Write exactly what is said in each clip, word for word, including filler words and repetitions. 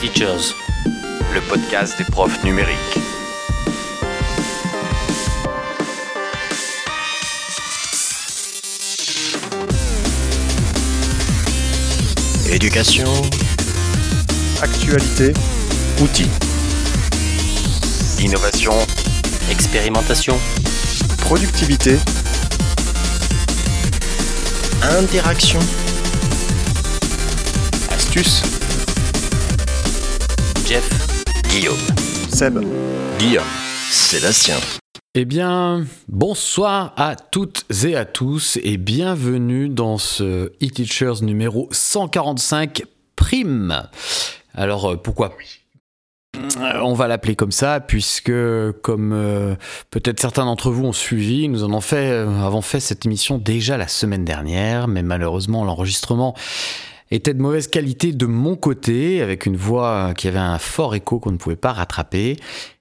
Teachers, le podcast des profs numériques. Éducation, actualité, outils, innovation, expérimentation, productivité, interaction, astuces. Jeff, Guillaume, Seb, Guillaume, Sébastien. Eh bien, bonsoir à toutes et à tous et bienvenue dans ce e-teachers numéro cent quarante-cinq prime. Alors, pourquoi ? On va l'appeler comme ça puisque, comme euh, peut-être certains d'entre vous ont suivi, nous en avons fait, euh, avons fait cette émission déjà la semaine dernière, mais malheureusement l'enregistrement était de mauvaise qualité de mon côté, avec une voix qui avait un fort écho qu'on ne pouvait pas rattraper.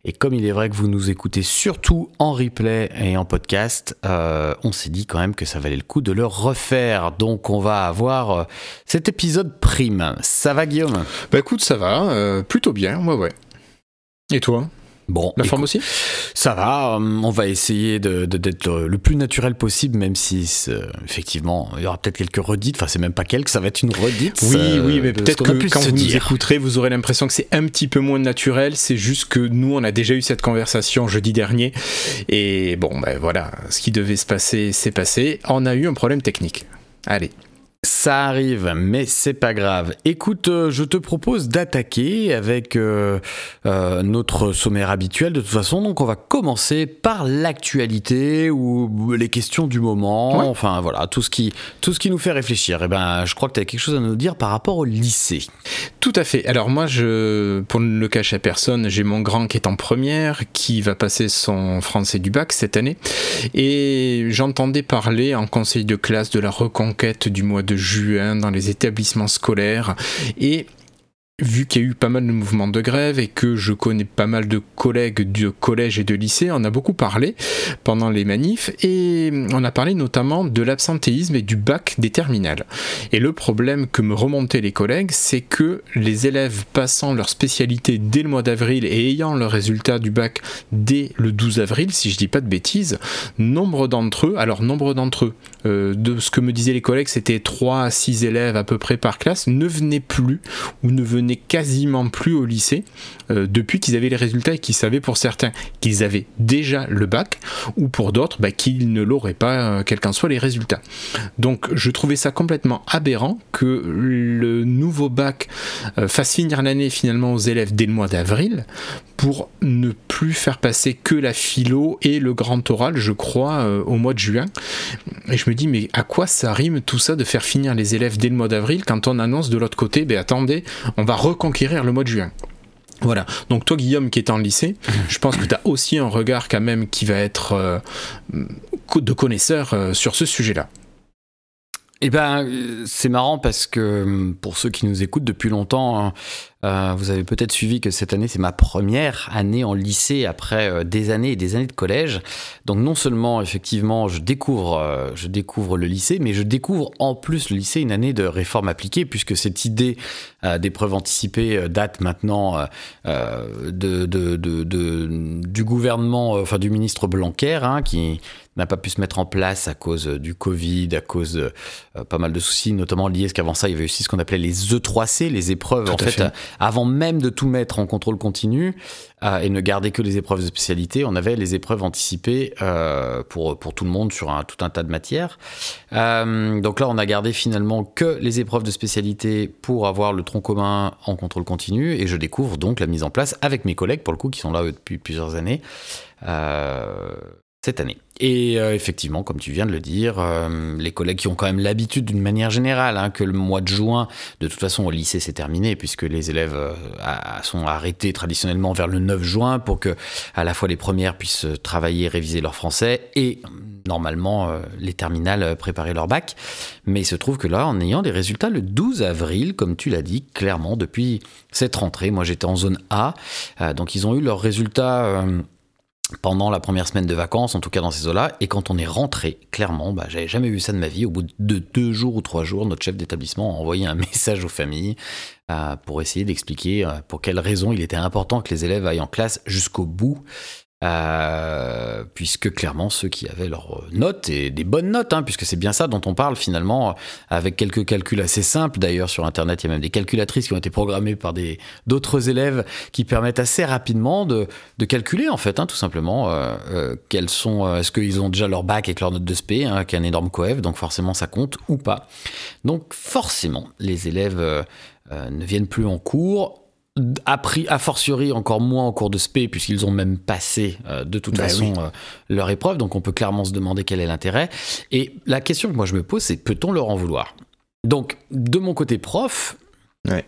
Et comme il est vrai que vous nous écoutez surtout en replay et en podcast, euh, on s'est dit quand même que ça valait le coup de le refaire. Donc on va avoir euh, cet épisode prime. Ça va, Guillaume ? Bah écoute, ça va, euh, plutôt bien, ouais ouais. Et toi ? Bon, la forme aussi ? Ça va, on va essayer de, de, d'être le plus naturel possible, même si effectivement il y aura peut-être quelques redites, enfin c'est même pas quelques, ça va être une redite. Oui, euh, oui, mais peut-être que quand vous nous écouterez, vous aurez l'impression que c'est un petit peu moins naturel, c'est juste que nous on a déjà eu cette conversation jeudi dernier, et bon ben voilà, ce qui devait se passer s'est passé, on a eu un problème technique. Allez. Ça arrive, mais c'est pas grave. Écoute, euh, je te propose d'attaquer avec euh, euh, notre sommaire habituel de toute façon. Donc on va commencer par l'actualité ou les questions du moment. Ouais. Enfin voilà, tout ce qui, tout ce qui nous fait réfléchir. Et ben, je crois que tu as quelque chose à nous dire par rapport au lycée. Tout à fait. Alors moi, je, pour ne le cacher à personne, j'ai mon grand qui est en première, qui va passer son français du bac cette année. Et j'entendais parler en conseil de classe de la reconquête du mois de de juin dans les établissements scolaires, et vu qu'il y a eu pas mal de mouvements de grève et que je connais pas mal de collègues de collège et de lycée, on a beaucoup parlé pendant les manifs, et on a parlé notamment de l'absentéisme et du bac des terminales. Et le problème que me remontaient les collègues, c'est que les élèves passant leur spécialité dès le mois d'avril et ayant le résultat du bac dès le douze avril, si je dis pas de bêtises, nombre d'entre eux, alors nombre d'entre eux, Euh, de ce que me disaient les collègues, c'était trois à six élèves à peu près par classe, ne venaient plus ou ne venaient quasiment plus au lycée euh, depuis qu'ils avaient les résultats, et qu'ils savaient pour certains qu'ils avaient déjà le bac, ou pour d'autres bah, qu'ils ne l'auraient pas, euh, quels qu'en soient les résultats. Donc je trouvais ça complètement aberrant que le nouveau bac euh, fasse finir l'année finalement aux élèves dès le mois d'avril pour ne plus faire passer que la philo et le grand oral, je crois, euh, au mois de juin. Et je me dis, mais à quoi ça rime tout ça de faire finir les élèves dès le mois d'avril quand on annonce de l'autre côté, ben attendez, on va reconquérir le mois de juin. Voilà, donc toi Guillaume qui est en lycée, je pense que tu as aussi un regard quand même qui va être euh, de connaisseur euh, sur ce sujet-là. Eh ben, c'est marrant parce que pour ceux qui nous écoutent depuis longtemps, euh, vous avez peut-être suivi que cette année, c'est ma première année en lycée après euh, des années et des années de collège. Donc non seulement, effectivement, je découvre, euh, je découvre le lycée, mais je découvre en plus le lycée une année de réforme appliquée, puisque cette idée euh, d'épreuve anticipée euh, date maintenant euh, de, de, de, de, du gouvernement, euh, enfin du ministre Blanquer, hein, qui n'a pas pu se mettre en place à cause du Covid, à cause de euh, pas mal de soucis, notamment liés, parce qu'avant ça, il y avait aussi ce qu'on appelait les E trois C, les épreuves, tout en fait, fait. Euh, avant même de tout mettre en contrôle continu euh, et ne garder que les épreuves de spécialité, on avait les épreuves anticipées euh, pour, pour tout le monde sur un, tout un tas de matières. Euh, donc là, on a gardé finalement que les épreuves de spécialité pour avoir le tronc commun en contrôle continu, et je découvre donc la mise en place avec mes collègues, pour le coup, qui sont là eux, depuis plusieurs années. Euh... cette année. Et euh, effectivement, comme tu viens de le dire, euh, les collègues qui ont quand même l'habitude d'une manière générale, hein, que le mois de juin, de toute façon au lycée c'est terminé, puisque les élèves euh, a, sont arrêtés traditionnellement vers le neuf juin pour que à la fois les premières puissent travailler, réviser leur français, et normalement euh, les terminales préparer leur bac. Mais il se trouve que là, en ayant des résultats le douze avril, comme tu l'as dit, clairement depuis cette rentrée, moi j'étais en zone A, euh, donc ils ont eu leurs résultats... Euh, pendant la première semaine de vacances, en tout cas dans ces eaux-là. Et quand on est rentré, clairement, bah, j'avais jamais vu ça de ma vie. Au bout de deux jours ou trois jours, notre chef d'établissement a envoyé un message aux familles euh, pour essayer d'expliquer euh, pour quelles raisons il était important que les élèves aillent en classe jusqu'au bout. Euh, puisque clairement ceux qui avaient leurs notes et des bonnes notes, hein, puisque c'est bien ça dont on parle finalement, avec quelques calculs assez simples d'ailleurs sur internet, il y a même des calculatrices qui ont été programmées par des, d'autres élèves qui permettent assez rapidement de, de calculer en fait, hein, tout simplement euh, euh, quels sont, euh, est-ce qu'ils ont déjà leur bac avec leur note de spé, hein, qui est un énorme coef, donc forcément ça compte ou pas, donc forcément les élèves euh, euh, ne viennent plus en cours, appris a fortiori encore moins en cours de S P puisqu'ils ont même passé euh, de toute bah façon oui. euh, leur épreuve, donc on peut clairement se demander quel est l'intérêt, et la question que moi je me pose c'est peut-on leur en vouloir, donc de mon côté prof ouais.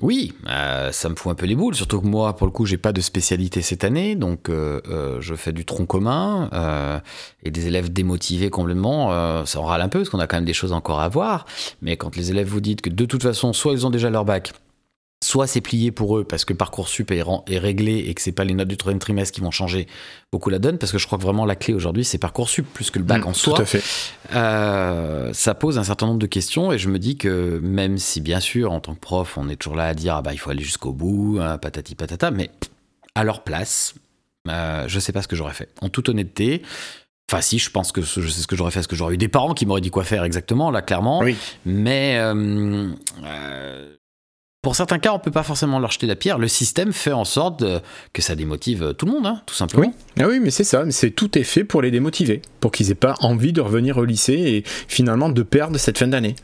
oui euh, ça me fout un peu les boules, surtout que moi pour le coup j'ai pas de spécialité cette année, donc euh, euh, je fais du tronc commun euh, et des élèves démotivés complètement euh, ça en râle un peu parce qu'on a quand même des choses encore à voir, mais quand les élèves vous disent que de toute façon soit ils ont déjà leur bac, soit c'est plié pour eux parce que Parcoursup est, est réglé et que c'est pas les notes du troisième trimestre qui vont changer beaucoup la donne, parce que je crois que vraiment la clé aujourd'hui c'est Parcoursup plus que le bac mmh, en soi. Tout à fait. Euh, ça pose un certain nombre de questions et je me dis que même si bien sûr en tant que prof on est toujours là à dire ah bah il faut aller jusqu'au bout, hein, patati patata, mais à leur place euh, je sais pas ce que j'aurais fait. En toute honnêteté. Enfin si, je pense que ce, je sais ce que j'aurais fait, parce que j'aurais eu des parents qui m'auraient dit quoi faire exactement là clairement. Oui. Mais euh, euh, pour certains cas, on ne peut pas forcément leur jeter la pierre. Le système fait en sorte que ça démotive tout le monde, hein, tout simplement. Oui. Ah oui, mais c'est ça. C'est, tout est fait pour les démotiver, pour qu'ils aient pas envie de revenir au lycée et finalement de perdre cette fin d'année.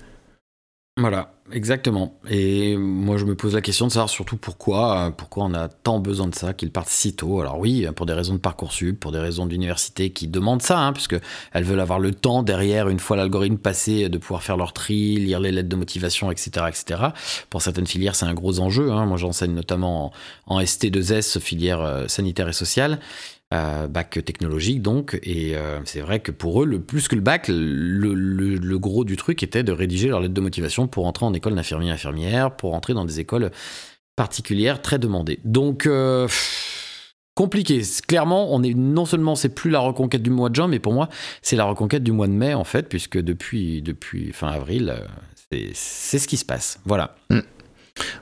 Voilà, exactement. Et moi, je me pose la question de savoir surtout pourquoi, pourquoi on a tant besoin de ça, qu'ils partent si tôt. Alors oui, pour des raisons de Parcoursup, pour des raisons d'université qui demandent ça, hein, puisque elles veulent avoir le temps derrière, une fois l'algorithme passé, de pouvoir faire leur tri, lire les lettres de motivation, et cetera, et cetera. Pour certaines filières, c'est un gros enjeu, hein. Moi, j'enseigne notamment en, en S T deux S, filière sanitaire et sociale. Euh, bac technologique donc, et euh, c'est vrai que pour eux, le, plus que le bac, le, le, le gros du truc était de rédiger leur lettre de motivation pour entrer en école d'infirmier infirmière, pour entrer dans des écoles particulières très demandées. Donc, euh, compliqué. Clairement, on est, non seulement c'est plus la reconquête du mois de juin, mais pour moi, c'est la reconquête du mois de mai en fait, puisque depuis, depuis fin avril, c'est, c'est ce qui se passe. Voilà. Mmh.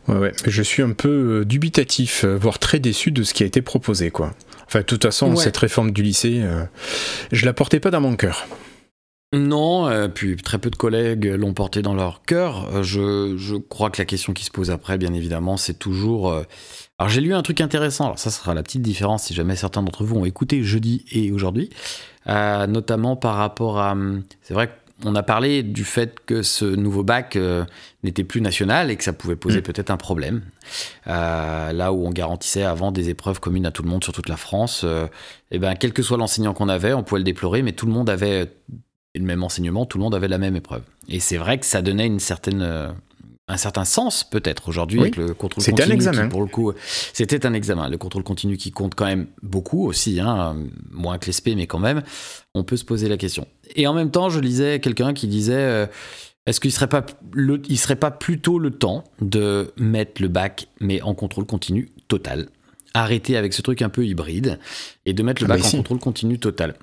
Ouais, ouais, je suis un peu dubitatif, voire très déçu de ce qui a été proposé, quoi. Enfin, de toute façon, ouais. Cette réforme du lycée, euh, je la portais pas dans mon cœur. Non, euh, puis très peu de collègues l'ont porté dans leur cœur. Je, je crois que la question qui se pose après, bien évidemment, c'est toujours... Euh... Alors, j'ai lu un truc intéressant. Alors, ça sera la petite différence si jamais certains d'entre vous ont écouté jeudi et aujourd'hui, euh, notamment par rapport à... C'est vrai que on a parlé du fait que ce nouveau bac euh, n'était plus national et que ça pouvait poser mmh. peut-être un problème. Euh, là où on garantissait avant des épreuves communes à tout le monde sur toute la France, euh, et ben, quel que soit l'enseignant qu'on avait, on pouvait le déplorer, mais tout le monde avait le même enseignement, tout le monde avait la même épreuve. Et c'est vrai que ça donnait une certaine, euh, un certain sens peut-être aujourd'hui oui. avec le contrôle c'était continu. C'était un examen. Qui, pour le coup, c'était un examen. Le contrôle continu qui compte quand même beaucoup aussi, hein, moins que l'E S P, mais quand même, on peut se poser la question. Et en même temps, je lisais quelqu'un qui disait euh, est-ce qu'il serait pas le, il serait pas plutôt le temps de mettre le bac mais en contrôle continu total, arrêter avec ce truc un peu hybride et de mettre le ah bac en si. contrôle continu total.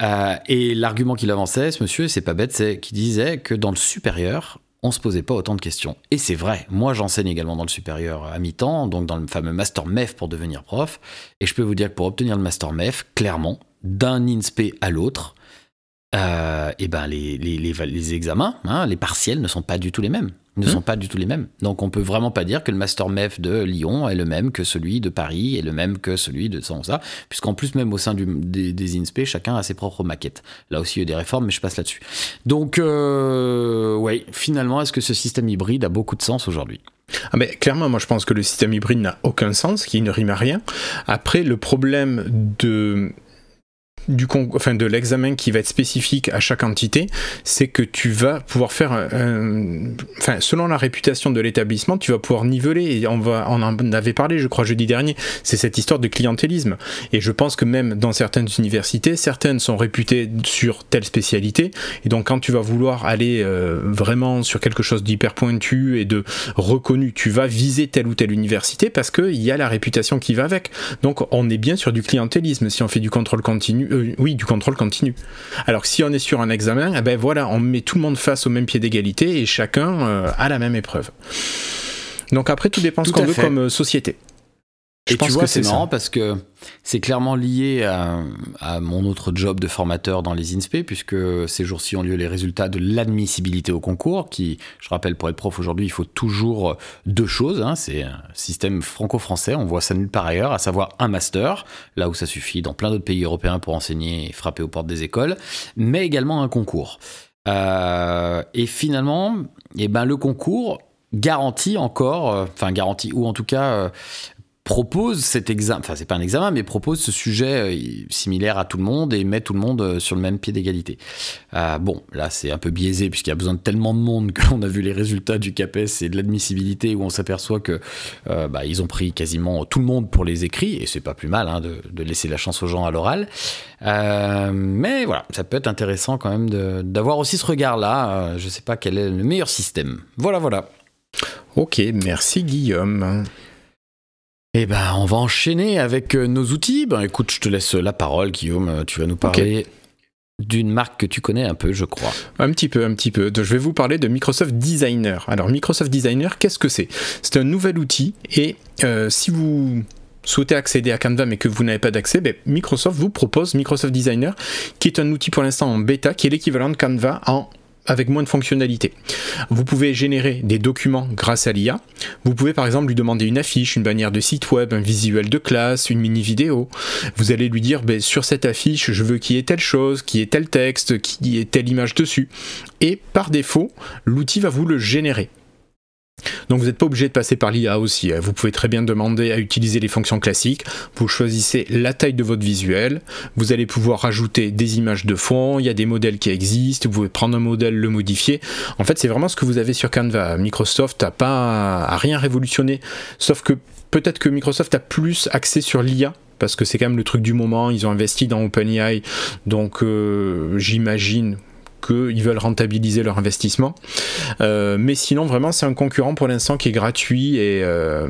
Euh, et l'argument qu'il avançait, ce monsieur, c'est pas bête, c'est qu'il disait que dans le supérieur, on se posait pas autant de questions. Et c'est vrai. Moi, j'enseigne également dans le supérieur à mi-temps, donc dans le fameux master M E F pour devenir prof. Et je peux vous dire que pour obtenir le master M E F, clairement, d'un INSPÉ à l'autre. Euh, et ben les, les, les, les examens, hein, les partiels ne sont pas du tout les mêmes, ne mmh. sont pas du tout les mêmes. Donc on peut vraiment pas dire que le master M E F de Lyon est le même que celui de Paris est le même que celui de ça ou ça, puisqu'en plus même au sein du, des, des INSPÉ, chacun a ses propres maquettes. Là aussi il y a eu des réformes, mais je passe là-dessus. Donc euh, ouais, finalement est-ce que ce système hybride a beaucoup de sens aujourd'hui ? Ah ben, clairement, moi je pense que le système hybride n'a aucun sens, qu'il ne rime à rien. Après le problème de du con- enfin de l'examen qui va être spécifique à chaque entité, c'est que tu vas pouvoir faire, un, enfin selon la réputation de l'établissement, tu vas pouvoir niveler. Et on va, on en avait parlé, je crois jeudi dernier, c'est cette histoire de clientélisme. Et je pense que même dans certaines universités, certaines sont réputées sur telle spécialité. Et donc quand tu vas vouloir aller euh, vraiment sur quelque chose d'hyper pointu et de reconnu, tu vas viser telle ou telle université parce que il y a la réputation qui va avec. Donc on est bien sur du clientélisme si on fait du contrôle continu. Euh, oui, du contrôle continu. Alors que si on est sur un examen, eh ben voilà, on met tout le monde face au même pied d'égalité et chacun euh, a la même épreuve. Donc après, tout dépend de ce qu'on veut comme société. Et tu vois, c'est marrant parce que c'est clairement lié à, à mon autre job de formateur dans les INSPÉ, puisque ces jours-ci ont lieu les résultats de l'admissibilité au concours, qui, je rappelle, pour être prof aujourd'hui, il faut toujours deux choses, hein, c'est un système franco-français, on voit ça nulle part ailleurs, à savoir un master, là où ça suffit dans plein d'autres pays européens pour enseigner et frapper aux portes des écoles, mais également un concours. Euh, et finalement, eh ben, le concours garantit encore, euh, enfin garantit, ou en tout cas... Euh, propose cet examen, enfin c'est pas un examen, mais propose ce sujet euh, similaire à tout le monde et met tout le monde euh, sur le même pied d'égalité. Euh, bon, là c'est un peu biaisé puisqu'il y a besoin de tellement de monde qu'on a vu les résultats du CAPES et de l'admissibilité où on s'aperçoit que euh, bah, ils ont pris quasiment tout le monde pour les écrits, et c'est pas plus mal hein, de, de laisser la chance aux gens à l'oral. Euh, mais voilà, ça peut être intéressant quand même de, d'avoir aussi ce regard-là. Euh, je sais pas quel est le meilleur système. Voilà, voilà. Ok, merci Guillaume. Eh ben, on va enchaîner avec nos outils. Ben, écoute, je te laisse la parole, Guillaume. Tu vas nous parler okay. d'une marque que tu connais un peu, je crois. Un petit peu, un petit peu. Je vais vous parler de Microsoft Designer. Alors, Microsoft Designer, qu'est-ce que c'est ? C'est un nouvel outil et euh, si vous... souhaitez accéder à Canva mais que vous n'avez pas d'accès, ben Microsoft vous propose Microsoft Designer, qui est un outil pour l'instant en bêta, qui est l'équivalent de Canva en avec moins de fonctionnalités. Vous pouvez générer des documents grâce à l'I A. Vous pouvez par exemple lui demander une affiche, une bannière de site web, un visuel de classe, une mini vidéo. Vous allez lui dire bah, sur cette affiche je veux qu'il y ait telle chose, qu'il y ait tel texte, qu'il y ait telle image dessus. Et par défaut, l'outil va vous le générer. Donc vous n'êtes pas obligé de passer par l'I A aussi, vous pouvez très bien demander à utiliser les fonctions classiques, vous choisissez la taille de votre visuel, vous allez pouvoir rajouter des images de fond, il y a des modèles qui existent, vous pouvez prendre un modèle, le modifier, en fait c'est vraiment ce que vous avez sur Canva, Microsoft n'a pas à rien révolutionné, sauf que peut-être que Microsoft a plus axé sur l'I A, parce que c'est quand même le truc du moment, ils ont investi dans OpenAI, donc euh, j'imagine... qu'ils veulent rentabiliser leur investissement euh, mais sinon vraiment c'est un concurrent pour l'instant qui est gratuit et euh,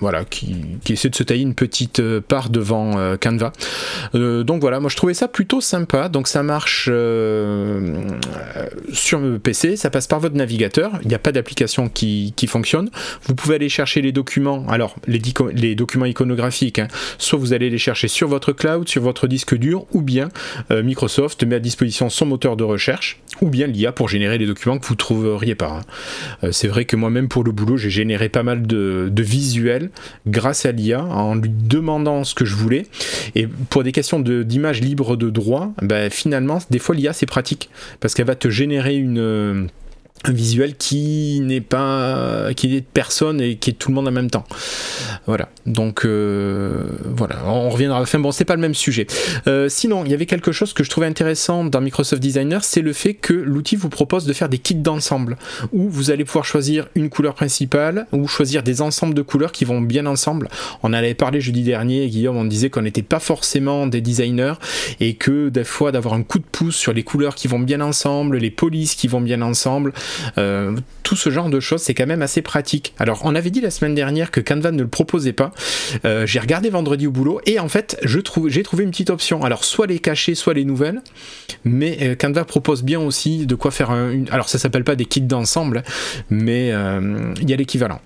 voilà qui, qui essaie de se tailler une petite part devant euh, Canva euh, donc voilà moi je trouvais ça plutôt sympa. Donc ça marche euh, sur le P C, ça passe par votre navigateur, il n'y a pas d'application qui, qui fonctionne, vous pouvez aller chercher les documents, alors les, dico- les documents iconographiques hein. Soit vous allez les chercher sur votre cloud, sur votre disque dur, ou bien euh, Microsoft met à disposition son moteur de recherche ou bien l'I A pour générer les documents que vous ne trouveriez pas. C'est vrai que moi-même pour le boulot j'ai généré pas mal de, de visuels grâce à l'I A en lui demandant ce que je voulais, et pour des questions de, d'images libres de droit, ben finalement des fois l'I A c'est pratique parce qu'elle va te générer une... un visuel qui n'est pas qui est de personne et qui est tout le monde en même temps. Voilà. Donc euh, voilà, on reviendra. Enfin bon, c'est pas le même sujet. Euh, sinon, il y avait quelque chose que je trouvais intéressant dans Microsoft Designer, c'est le fait que l'outil vous propose de faire des kits d'ensemble où vous allez pouvoir choisir une couleur principale ou choisir des ensembles de couleurs qui vont bien ensemble. On avait parlé jeudi dernier, Guillaume, on disait qu'on n'était pas forcément des designers et que des fois d'avoir un coup de pouce sur les couleurs qui vont bien ensemble, les polices qui vont bien ensemble. Euh, tout ce genre de choses c'est quand même assez pratique. Alors on avait dit la semaine dernière que Canva ne le proposait pas, euh, j'ai regardé vendredi au boulot et en fait je trouve, j'ai trouvé une petite option, alors soit les cachés soit les nouvelles, mais euh, Canva propose bien aussi de quoi faire un, une... alors ça s'appelle pas des kits d'ensemble mais il euh, y a l'équivalent.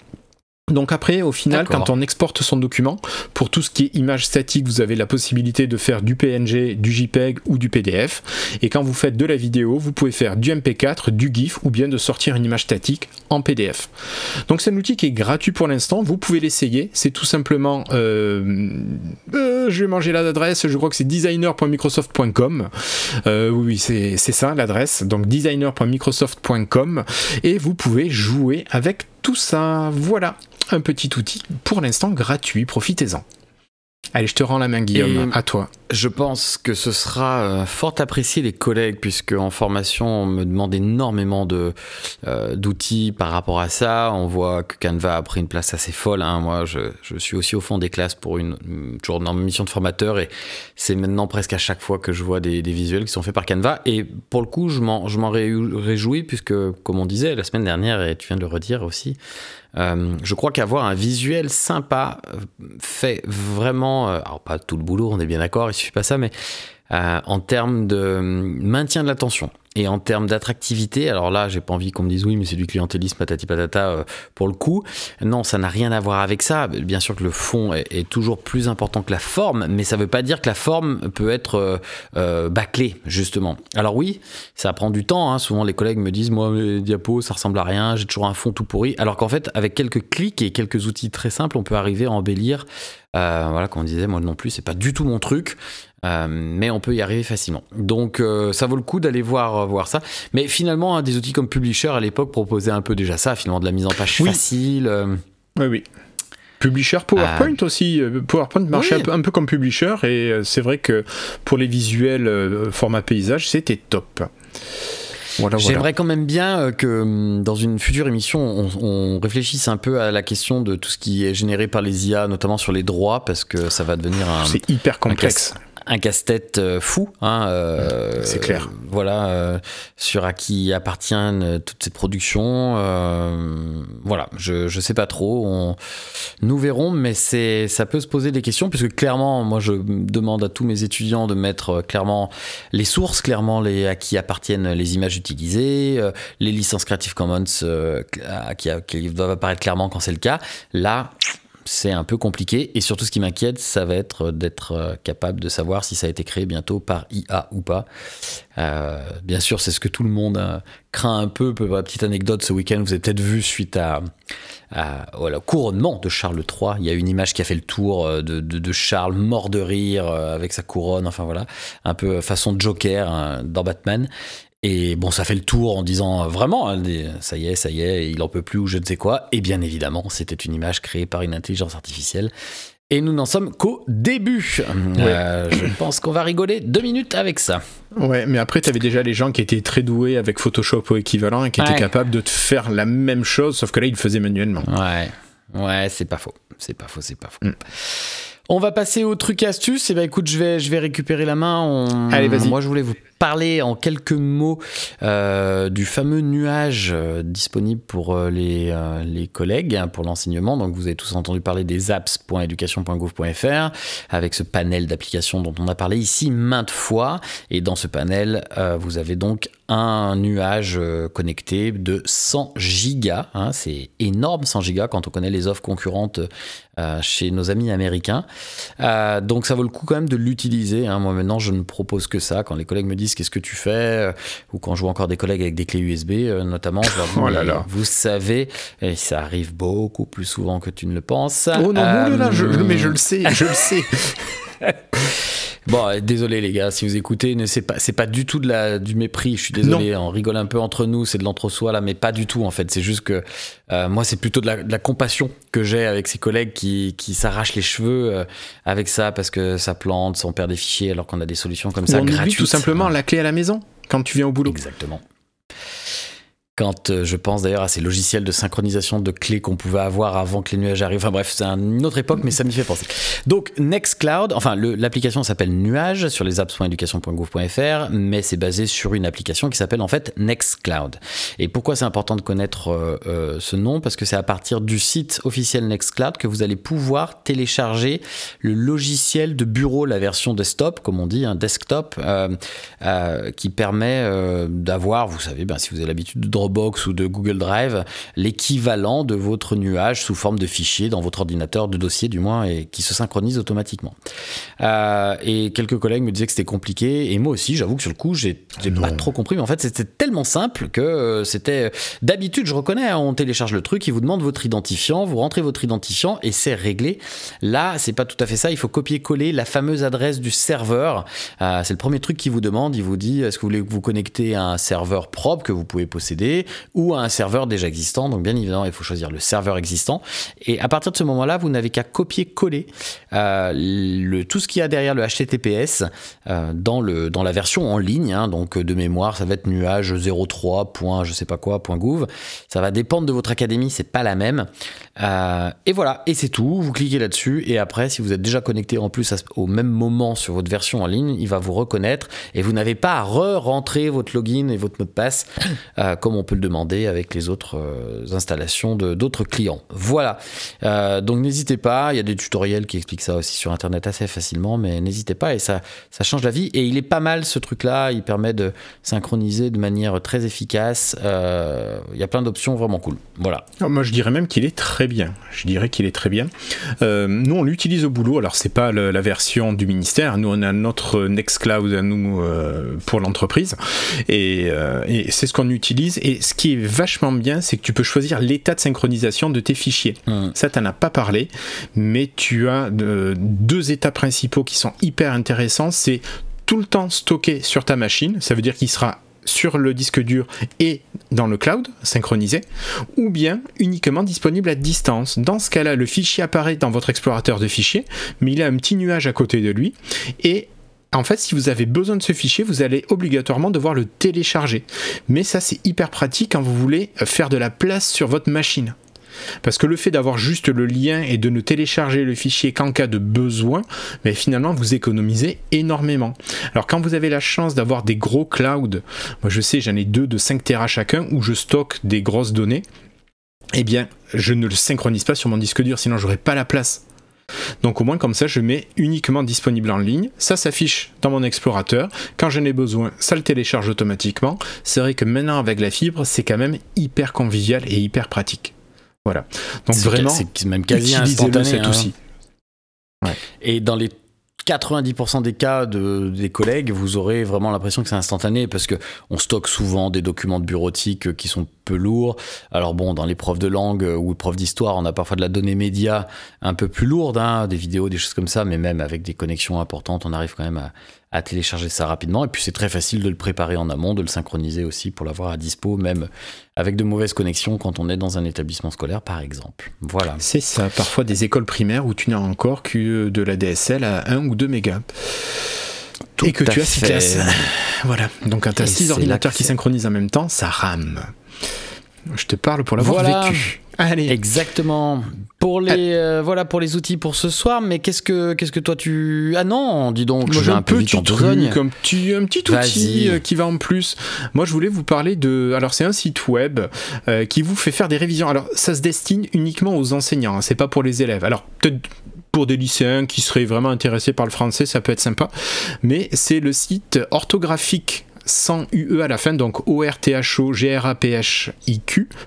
Donc après au final D'accord. quand on exporte son document, pour tout ce qui est image statique vous avez la possibilité de faire du P N G, du JPEG ou du P D F, et quand vous faites de la vidéo vous pouvez faire du M P quatre, du GIF ou bien de sortir une image statique en P D F. Donc c'est un outil qui est gratuit pour l'instant, vous pouvez l'essayer, c'est tout simplement euh, euh, je vais manger l'adresse, je crois que c'est designer point microsoft point com euh, oui c'est, c'est ça l'adresse, donc designer point microsoft point com, et vous pouvez jouer avec tout ça, voilà. Un petit outil, pour l'instant gratuit, profitez-en. Allez, je te rends la main Guillaume, et... à toi. Je pense que ce sera fort apprécié des collègues, puisque en formation on me demande énormément de, euh, d'outils par rapport à ça. On voit que Canva a pris une place assez folle, hein. Moi je, je suis aussi au fond des classes pour une, toujours dans ma mission de formateur, et c'est maintenant presque à chaque fois que je vois des, des visuels qui sont faits par Canva, et pour le coup je m'en, je m'en réjouis, puisque comme on disait la semaine dernière, et tu viens de le redire aussi, Euh, je crois qu'avoir un visuel sympa fait vraiment, euh, alors pas tout le boulot, on est bien d'accord, il ne suffit pas ça, mais euh, en termes de maintien de l'attention et en termes d'attractivité, alors là, j'ai pas envie qu'on me dise oui, mais c'est du clientélisme, patati patata, euh, pour le coup. Non, ça n'a rien à voir avec ça. Bien sûr que le fond est, est toujours plus important que la forme, mais ça ne veut pas dire que la forme peut être euh, euh, bâclée, justement. Alors oui, ça prend du temps, hein. Souvent, les collègues me disent, moi, mes diapos, ça ressemble à rien, j'ai toujours un fond tout pourri. Alors qu'en fait, avec quelques clics et quelques outils très simples, on peut arriver à embellir. Euh, voilà, comme on disait, moi non plus, c'est pas du tout mon truc, euh, mais on peut y arriver facilement. Donc, euh, ça vaut le coup d'aller voir, euh, voir ça. Mais finalement, hein, des outils comme Publisher à l'époque proposaient un peu déjà ça, finalement, de la mise en page oui. facile. Euh... Oui, oui. Publisher, PowerPoint euh... aussi. PowerPoint marchait oui. un, peu, un peu comme Publisher, et c'est vrai que pour les visuels euh, format paysage, c'était top. Voilà, J'aimerais voilà. quand même bien que dans une future émission, on, on réfléchisse un peu à la question de tout ce qui est généré par les I A, notamment sur les droits, parce que ça va devenir un... C'est hyper complexe. Un un casse-tête fou, hein, euh, c'est clair. Euh, voilà, euh, sur à qui appartiennent toutes ces productions. Euh, voilà, je je sais pas trop. On, nous verrons, mais c'est ça peut se poser des questions, puisque clairement, moi, je demande à tous mes étudiants de mettre clairement les sources, clairement les à qui appartiennent les images utilisées, euh, les licences Creative Commons euh, à qui, à, qui doivent apparaître clairement quand c'est le cas. Là, c'est un peu compliqué, et surtout ce qui m'inquiète, ça va être d'être capable de savoir si ça a été créé bientôt par I A ou pas. Euh, bien sûr, c'est ce que tout le monde euh, craint un peu. Petite anecdote, ce week-end, vous avez peut-être vu, suite à, à voilà, couronnement de Charles trois, il y a une image qui a fait le tour de, de, de Charles mort de rire avec sa couronne, enfin voilà, un peu façon Joker, hein, dans Batman. Et bon, ça fait le tour en disant vraiment, ça y est, ça y est, il en peut plus, ou je ne sais quoi. Et bien évidemment, c'était une image créée par une intelligence artificielle. Et nous n'en sommes qu'au début. Ouais. Euh, je pense qu'on va rigoler deux minutes avec ça. Ouais, mais après, tu avais déjà les gens qui étaient très doués avec Photoshop ou équivalent et qui étaient ouais. capables de te faire la même chose, sauf que là, ils le faisaient manuellement. Ouais, ouais, c'est pas faux. C'est pas faux, c'est pas faux. Mm. On va passer au truc astuce. Et eh ben écoute, je vais, je vais récupérer la main. On... Allez, vas-y. Moi, je voulais vous parler en quelques mots euh, du fameux nuage euh, disponible pour euh, les, euh, les collègues, hein, pour l'enseignement. Donc, vous avez tous entendu parler des apps point education point gouv point fr, avec ce panel d'applications dont on a parlé ici maintes fois. Et dans ce panel, euh, vous avez donc un nuage euh, connecté de cent gigas. Hein, c'est énorme, cent gigas, quand on connaît les offres concurrentes euh, chez nos amis américains. Euh, donc, ça vaut le coup quand même de l'utiliser, hein. Moi, maintenant, je ne propose que ça. Quand les collègues me disent qu'est-ce que tu fais, ou quand je vois encore des collègues avec des clés U S B, notamment, je leur dis, oh là là. Vous savez, et ça arrive beaucoup plus souvent que tu ne le penses. Oh non, euh, non, là, je, mais je le sais, je le sais. Bon, désolé les gars, si vous écoutez, ne, c'est, pas, c'est pas du tout de la, du mépris, je suis désolé, non. On rigole un peu entre nous, c'est de l'entre-soi là, mais pas du tout en fait, c'est juste que euh, moi c'est plutôt de la, de la compassion que j'ai avec ces collègues qui, qui s'arrachent les cheveux euh, avec ça, parce que ça plante, ça, on perd des fichiers, alors qu'on a des solutions comme ça, on gratuites. On oublie tout simplement la clé à la maison, quand tu viens au boulot. Exactement. Quand je pense d'ailleurs à ces logiciels de synchronisation de clés qu'on pouvait avoir avant que les nuages arrivent. Enfin bref, c'est une autre époque, mais ça m'y fait penser. Donc Nextcloud, enfin le, l'application s'appelle Nuage sur les apps point education point gouv point fr, mais c'est basé sur une application qui s'appelle en fait Nextcloud. Et pourquoi c'est important de connaître euh, euh, ce nom ? Parce que c'est à partir du site officiel Nextcloud que vous allez pouvoir télécharger le logiciel de bureau, la version desktop, comme on dit, un hein, desktop, euh, euh, qui permet euh, d'avoir, vous savez, ben, si vous avez l'habitude de box ou de Google Drive, l'équivalent de votre nuage sous forme de fichier dans votre ordinateur, de dossier du moins, et qui se synchronise automatiquement. Euh, et quelques collègues me disaient que c'était compliqué, et moi aussi, j'avoue que sur le coup, j'ai, j'ai pas trop compris, mais en fait, c'était tellement simple que c'était... D'habitude, je reconnais, on télécharge le truc, il vous demande votre identifiant, vous rentrez votre identifiant, et c'est réglé. Là, c'est pas tout à fait ça, il faut copier-coller la fameuse adresse du serveur. Euh, c'est le premier truc qu'il vous demande, il vous dit, est-ce que vous voulez vous connecter à un serveur propre que vous pouvez posséder, créer ou à un serveur déjà existant. Donc bien évidemment, il faut choisir le serveur existant. Et à partir de ce moment-là, vous n'avez qu'à copier-coller euh, le, tout ce qu'il y a derrière le H T T P S euh, dans, le, dans la version en ligne. Hein, donc de mémoire, ça va être nuage zéro trois. Je sais pas quoi, .gouv. Ça va dépendre de votre académie, c'est pas la même. Euh, et voilà, et c'est tout. Vous cliquez là-dessus et après, si vous êtes déjà connecté en plus à, au même moment sur votre version en ligne, il va vous reconnaître et vous n'avez pas à re-rentrer votre login et votre mot de passe euh, comme on peut le demander avec les autres euh, installations de, d'autres clients. Voilà, euh, donc n'hésitez pas, il y a des tutoriels qui expliquent ça aussi sur internet assez facilement, mais n'hésitez pas et ça, ça change la vie. Et il est pas mal ce truc-là, il permet de synchroniser de manière très efficace, euh, il y a plein d'options vraiment cool. Voilà. Alors moi je dirais même qu'il est très bien, je dirais qu'il est très bien. Euh, nous on l'utilise au boulot, alors c'est pas le, la version du ministère, nous on a notre Nextcloud à nous euh, pour l'entreprise et, euh, et c'est ce qu'on utilise, et ce qui est vachement bien c'est que tu peux choisir l'état de synchronisation de tes fichiers. Mmh. Ça t'en as pas parlé, mais tu as euh, deux états principaux qui sont hyper intéressants, c'est tout le temps stocké sur ta machine, ça veut dire qu'il sera sur le disque dur et dans le cloud, synchronisé, ou bien uniquement disponible à distance. Dans ce cas-là, le fichier apparaît dans votre explorateur de fichiers, mais il a un petit nuage à côté de lui, et en fait, si vous avez besoin de ce fichier, vous allez obligatoirement devoir le télécharger. Mais ça, c'est hyper pratique quand vous voulez faire de la place sur votre machine. Parce que le fait d'avoir juste le lien et de ne télécharger le fichier qu'en cas de besoin, mais finalement vous économisez énormément. Alors quand vous avez la chance d'avoir des gros clouds, moi je sais j'en ai deux de cinq téra chacun où je stocke des grosses données, eh bien je ne le synchronise pas sur mon disque dur, sinon j'aurais pas la place. Donc au moins comme ça je mets uniquement disponible en ligne, ça s'affiche dans mon explorateur, quand j'en ai besoin ça le télécharge automatiquement. C'est vrai que maintenant avec la fibre c'est quand même hyper convivial et hyper pratique. Voilà. Donc c'est vraiment, c'est même quasi instantané cet outil. Hein. Ouais. Et dans les quatre-vingt-dix pour cent des cas de, des collègues, vous aurez vraiment l'impression que c'est instantané parce que on stocke souvent des documents de bureautique qui sont peu lourds. Alors bon, dans les profs de langue ou profs d'histoire, on a parfois de la donnée média un peu plus lourde, hein, des vidéos, des choses comme ça, mais même avec des connexions importantes, on arrive quand même à, à télécharger ça rapidement. Et puis c'est très facile de le préparer en amont, de le synchroniser aussi pour l'avoir à dispo, même avec de mauvaises connexions quand on est dans un établissement scolaire, par exemple. Voilà. C'est ça, parfois des écoles primaires où tu n'as encore que de la D S L à un ou deux mégas. Tout et que tu as six classes. Voilà. Donc quand tu as six ordinateurs qui synchronisent en même temps, ça rame. Je te parle pour l'avoir voilà. vécu. Allez. Exactement. Pour les euh, voilà pour les outils pour ce soir. Mais qu'est-ce que qu'est-ce que toi tu ah non dis donc moi, je vais un peu vite en besogne. Comme tu un petit outil euh, qui va en plus. Moi je voulais vous parler de alors c'est un site web euh, qui vous fait faire des révisions. Alors ça se destine uniquement aux enseignants. Hein, c'est pas pour les élèves. Alors peut-être pour des lycéens qui seraient vraiment intéressés par le français, ça peut être sympa. Mais c'est le site Orthographiq. Sans U E à la fin, donc orthographiq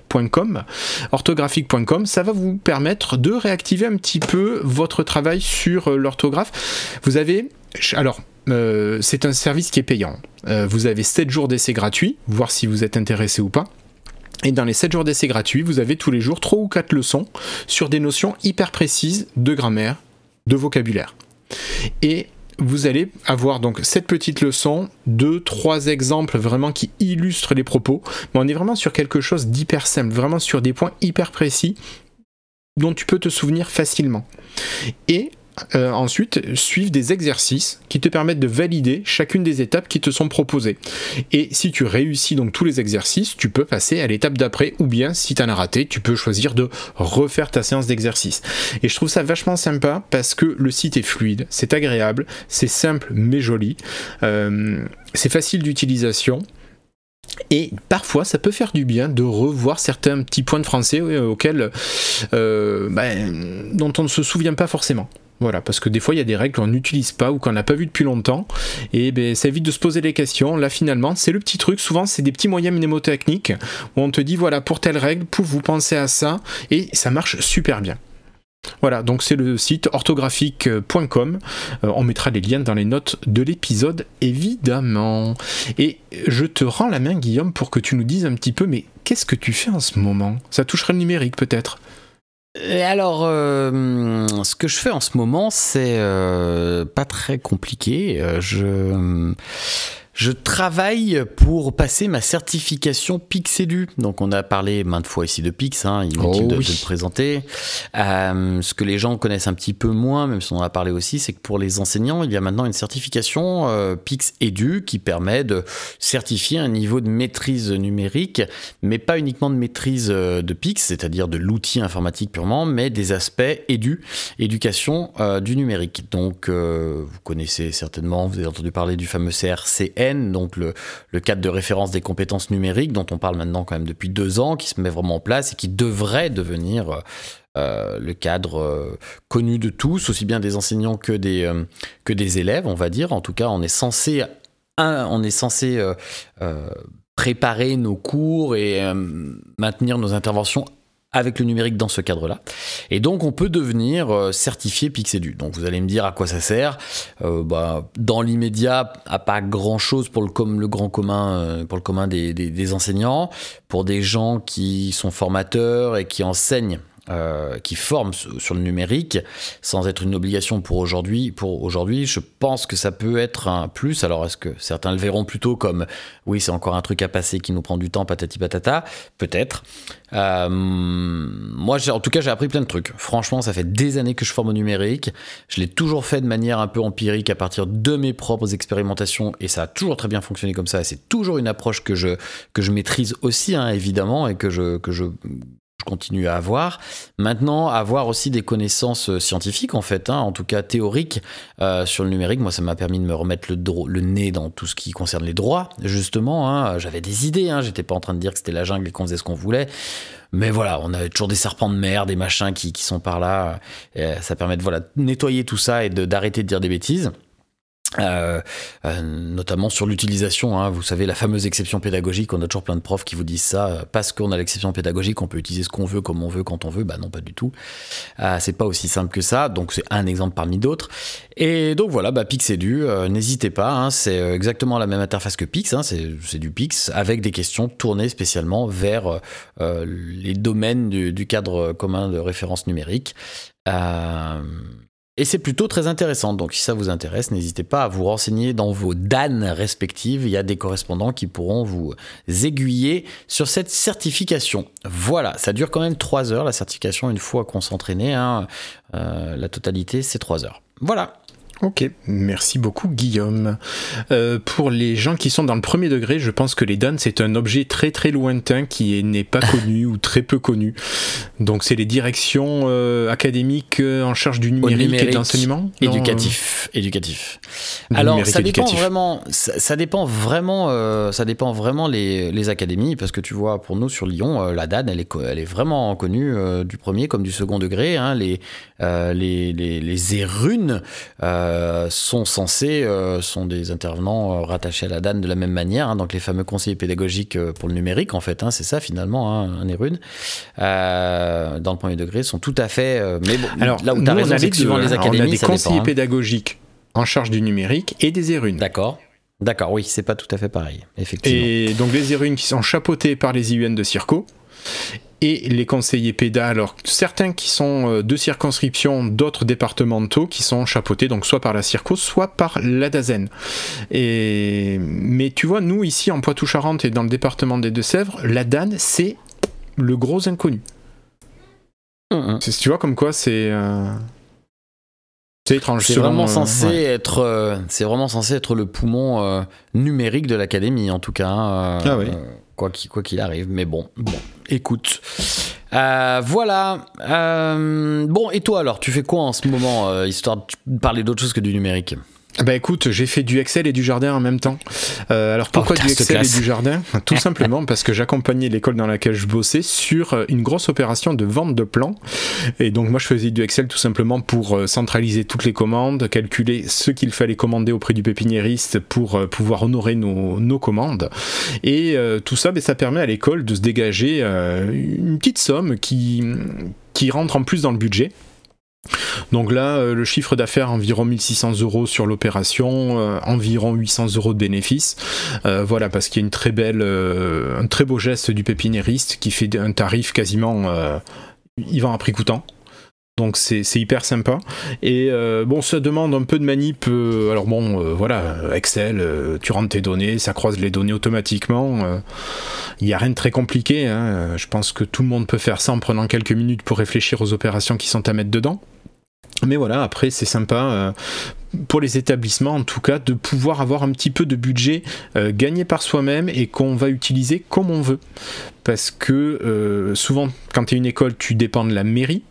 point com, orthographiq point com, ça va vous permettre de réactiver un petit peu votre travail sur l'orthographe. Vous avez, alors, euh, c'est un service qui est payant. Euh, vous avez sept jours d'essai gratuits, voir si vous êtes intéressé ou pas. Et dans les sept jours d'essai gratuits, vous avez tous les jours trois ou quatre leçons sur des notions hyper précises de grammaire, de vocabulaire. Et vous allez avoir donc cette petite leçon, deux, trois exemples vraiment qui illustrent les propos. Mais on est vraiment sur quelque chose d'hyper simple, vraiment sur des points hyper précis dont tu peux te souvenir facilement. Et euh, ensuite, suivre des exercices qui te permettent de valider chacune des étapes qui te sont proposées. Et si tu réussis donc tous les exercices, tu peux passer à l'étape d'après, ou bien si tu en as raté, tu peux choisir de refaire ta séance d'exercice. Et je trouve ça vachement sympa parce que le site est fluide, c'est agréable, c'est simple mais joli, euh, c'est facile d'utilisation. Et parfois, ça peut faire du bien de revoir certains petits points de français auxquels, euh, ben, dont on ne se souvient pas forcément. Voilà, parce que des fois il y a des règles qu'on n'utilise pas ou qu'on n'a pas vu depuis longtemps, et ben ça évite de se poser des questions. Là finalement, c'est le petit truc, souvent c'est des petits moyens mnémotechniques où on te dit voilà pour telle règle, pouf, vous pensez à ça, et ça marche super bien. Voilà, donc c'est le site orthographiq point com, euh, on mettra les liens dans les notes de l'épisode évidemment. Et je te rends la main Guillaume pour que tu nous dises un petit peu mais qu'est-ce que tu fais en ce moment ? Ça toucherait le numérique peut-être ? Et alors, euh, ce que je fais en ce moment, c'est euh, pas très compliqué. Je, Je travaille pour passer ma certification Pix-Edu. Donc on a parlé maintes fois ici de Pix, hein, inutile oh de, oui. de le présenter. Euh, ce que les gens connaissent un petit peu moins, même si on en a parlé aussi, c'est que pour les enseignants, il y a maintenant une certification euh, Pix-Edu qui permet de certifier un niveau de maîtrise numérique, mais pas uniquement de maîtrise de Pix, c'est-à-dire de l'outil informatique purement, mais des aspects édu, éducation euh, du numérique. Donc euh, vous connaissez certainement, vous avez entendu parler du fameux C R C L, donc le, le cadre de référence des compétences numériques dont on parle maintenant quand même depuis deux ans, qui se met vraiment en place et qui devrait devenir... Euh, Euh, le cadre euh, connu de tous, aussi bien des enseignants que des, euh, que des élèves, on va dire. En tout cas, on est censé, un, on est censé euh, euh, préparer nos cours et euh, maintenir nos interventions avec le numérique dans ce cadre-là. Et donc, on peut devenir euh, certifié Pix-Edu. Donc, vous allez me dire à quoi ça sert. Euh, bah, dans l'immédiat, à pas grand-chose pour le, com- le grand commun, euh, pour le commun des, des, des enseignants, pour des gens qui sont formateurs et qui enseignent Euh, qui forment sur le numérique, sans être une obligation pour aujourd'hui. Pour aujourd'hui, je pense que ça peut être un plus. Alors, est-ce que certains le verront plutôt comme « oui, c'est encore un truc à passer qui nous prend du temps, patati patata », peut-être. Euh, moi, j'ai, en tout cas, j'ai appris plein de trucs. Franchement, ça fait des années que je forme au numérique. Je l'ai toujours fait de manière un peu empirique à partir de mes propres expérimentations et ça a toujours très bien fonctionné comme ça. Et c'est toujours une approche que je, que je maîtrise aussi, hein, évidemment, et que je... Que je je continue à avoir. Maintenant, avoir aussi des connaissances scientifiques, en fait, hein, en tout cas théoriques, euh, sur le numérique. Moi, ça m'a permis de me remettre le, dro- le nez dans tout ce qui concerne les droits, justement. Hein. J'avais des idées, hein. J'étais pas en train de dire que c'était la jungle et qu'on faisait ce qu'on voulait. Mais voilà, on avait toujours des serpents de mer, des machins qui, qui sont par là. Et ça permet de voilà, nettoyer tout ça et de, d'arrêter de dire des bêtises. Euh, euh, notamment sur l'utilisation, hein, vous savez, la fameuse exception pédagogique. On a toujours plein de profs qui vous disent ça, parce qu'on a l'exception pédagogique, on peut utiliser ce qu'on veut, comme on veut, quand on veut. Bah non, pas du tout. Euh, c'est pas aussi simple que ça. Donc c'est un exemple parmi d'autres. Et donc voilà, bah, Pix-Edu, euh, n'hésitez pas. Hein, c'est exactement la même interface que Pix. Hein, c'est, c'est du Pix avec des questions tournées spécialement vers euh, les domaines du, du cadre commun de référence numérique. Euh... Et c'est plutôt très intéressant. Donc, si ça vous intéresse, n'hésitez pas à vous renseigner dans vos D A N respectives. Il y a des correspondants qui pourront vous aiguiller sur cette certification. Voilà, ça dure quand même trois heures, la certification, une fois qu'on s'entraînait. Hein, euh, la totalité, c'est trois heures. Voilà. Ok, merci beaucoup Guillaume. Euh, pour les gens qui sont dans le premier degré, je pense que les D A N, c'est un objet très très lointain qui est, n'est pas connu ou très peu connu. Donc c'est les directions euh, académiques en charge du numérique, numérique et de l'enseignement éducatif, non, éducatif. Alors ça dépend, éducatif. Vraiment, ça, ça dépend vraiment, euh, ça dépend vraiment les, les académies, parce que tu vois, pour nous sur Lyon, euh, la D A N, elle est, elle est vraiment connue euh, du premier comme du second degré. Hein, les, euh, les les les érunes. Euh, sont censés, euh, sont des intervenants euh, rattachés à la D A N de la même manière, hein, donc les fameux conseillers pédagogiques euh, pour le numérique, en fait, hein, c'est ça finalement, hein, un E R U N, euh, dans le premier degré, sont tout à fait... Euh, mais bon, alors, là où tu as raison, c'est que suivant les académies, on a des conseillers dépend, hein. pédagogiques en charge du numérique et des E R U N. D'accord. D'accord, oui, c'est pas tout à fait pareil, effectivement. Et donc les E R U N qui sont chapeautés par les I U N de Circo, et les conseillers pédas, alors certains qui sont de circonscription, d'autres départementaux qui sont chapeautés donc soit par la Circo, soit par la DASEN. Et... Mais tu vois, nous ici en Poitou-Charentes et dans le département des Deux-Sèvres, la D A N, c'est le gros inconnu. Mmh. C'est, tu vois comme quoi c'est... Euh... C'est étrange. C'est vraiment, censé euh, ouais. être, euh, c'est vraiment censé être le poumon euh, numérique de l'académie, en tout cas. Hein, euh, ah oui. euh, quoi, qu'il, quoi qu'il arrive. Mais bon, bon écoute. Euh, voilà. Euh, bon, et toi alors, tu fais quoi en ce moment, euh, histoire de parler d'autre chose que du numérique ? Bah écoute, j'ai fait du Excel et du jardin en même temps. Euh, alors pourquoi oh, du Excel classe. et du jardin ? Tout simplement parce que j'accompagnais l'école dans laquelle je bossais sur une grosse opération de vente de plans. Et donc moi je faisais du Excel tout simplement pour centraliser toutes les commandes, calculer ce qu'il fallait commander auprès du pépiniériste pour pouvoir honorer nos, nos commandes. Et euh, tout ça, bah, ça permet à l'école de se dégager euh, une petite somme qui, qui rentre en plus dans le budget. Donc là, euh, le chiffre d'affaires environ mille six cents euros sur l'opération, euh, environ huit cents euros de bénéfices. Euh, voilà, parce qu'il y a une très belle, euh, un très beau geste du pépiniériste qui fait un tarif quasiment, euh, il vend à prix coûtant. Donc c'est, c'est hyper sympa. Et euh, bon, ça demande un peu de manip. Euh, alors bon, euh, voilà, Excel, euh, tu rentres tes données, ça croise les données automatiquement. Il euh, n'y a rien de très compliqué. Hein. Je pense que tout le monde peut faire ça en prenant quelques minutes pour réfléchir aux opérations qui sont à mettre dedans. Mais voilà, après c'est sympa euh, pour les établissements en tout cas de pouvoir avoir un petit peu de budget euh, gagné par soi-même et qu'on va utiliser comme on veut. Parce que euh, souvent quand tu es une école, tu dépends de la mairie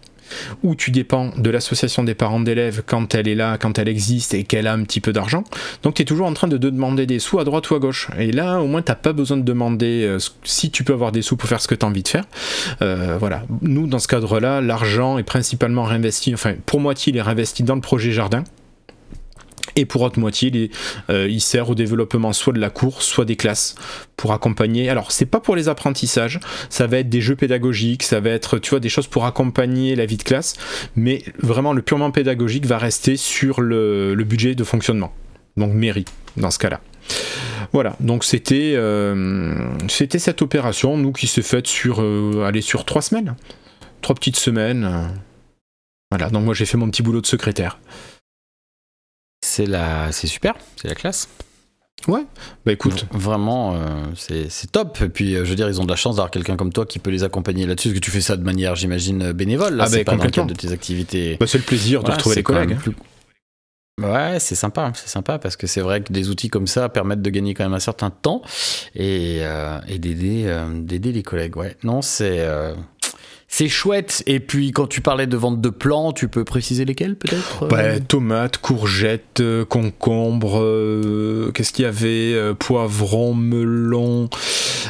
ou tu dépends de l'association des parents d'élèves quand elle est là, quand elle existe et qu'elle a un petit peu d'argent. Donc tu es toujours en train de te demander des sous à droite ou à gauche. Et là au moins tu n'as pas besoin de demander euh, si tu peux avoir des sous pour faire ce que tu as envie de faire. Euh, voilà. Nous dans ce cadre-là, l'argent est principalement réinvesti, enfin pour moitié il est réinvesti dans le projet jardin. Et pour autre moitié, il, est, euh, il sert au développement soit de la cour, soit des classes pour accompagner. Alors, c'est pas pour les apprentissages, ça va être des jeux pédagogiques, ça va être, tu vois, des choses pour accompagner la vie de classe, mais vraiment le purement pédagogique va rester sur le, le budget de fonctionnement, donc mairie dans ce cas-là. Voilà, donc c'était, euh, c'était cette opération, nous, qui s'est faite sur, euh, allez, sur trois semaines, trois petites semaines. Voilà, donc moi j'ai fait mon petit boulot de secrétaire. C'est, la... c'est super, c'est la classe. Ouais, bah écoute. Donc, vraiment, euh, c'est, c'est top. Et puis, euh, je veux dire, ils ont de la chance d'avoir quelqu'un comme toi qui peut les accompagner là-dessus, parce que tu fais ça de manière, j'imagine, bénévole. Là, ah, c'est bah, pas dans le cadre de tes activités. Bah, c'est le plaisir de ouais, retrouver les collègues. Plus... Ouais, c'est sympa, c'est sympa, parce que c'est vrai que des outils comme ça permettent de gagner quand même un certain temps et, euh, et d'aider, euh, d'aider les collègues. Ouais, non, c'est. Euh... C'est chouette. Et puis, quand tu parlais de vente de plants, tu peux préciser lesquels, peut-être ? Bah, tomates, courgettes, concombres, euh, qu'est-ce qu'il y avait ? euh, Poivrons, melons.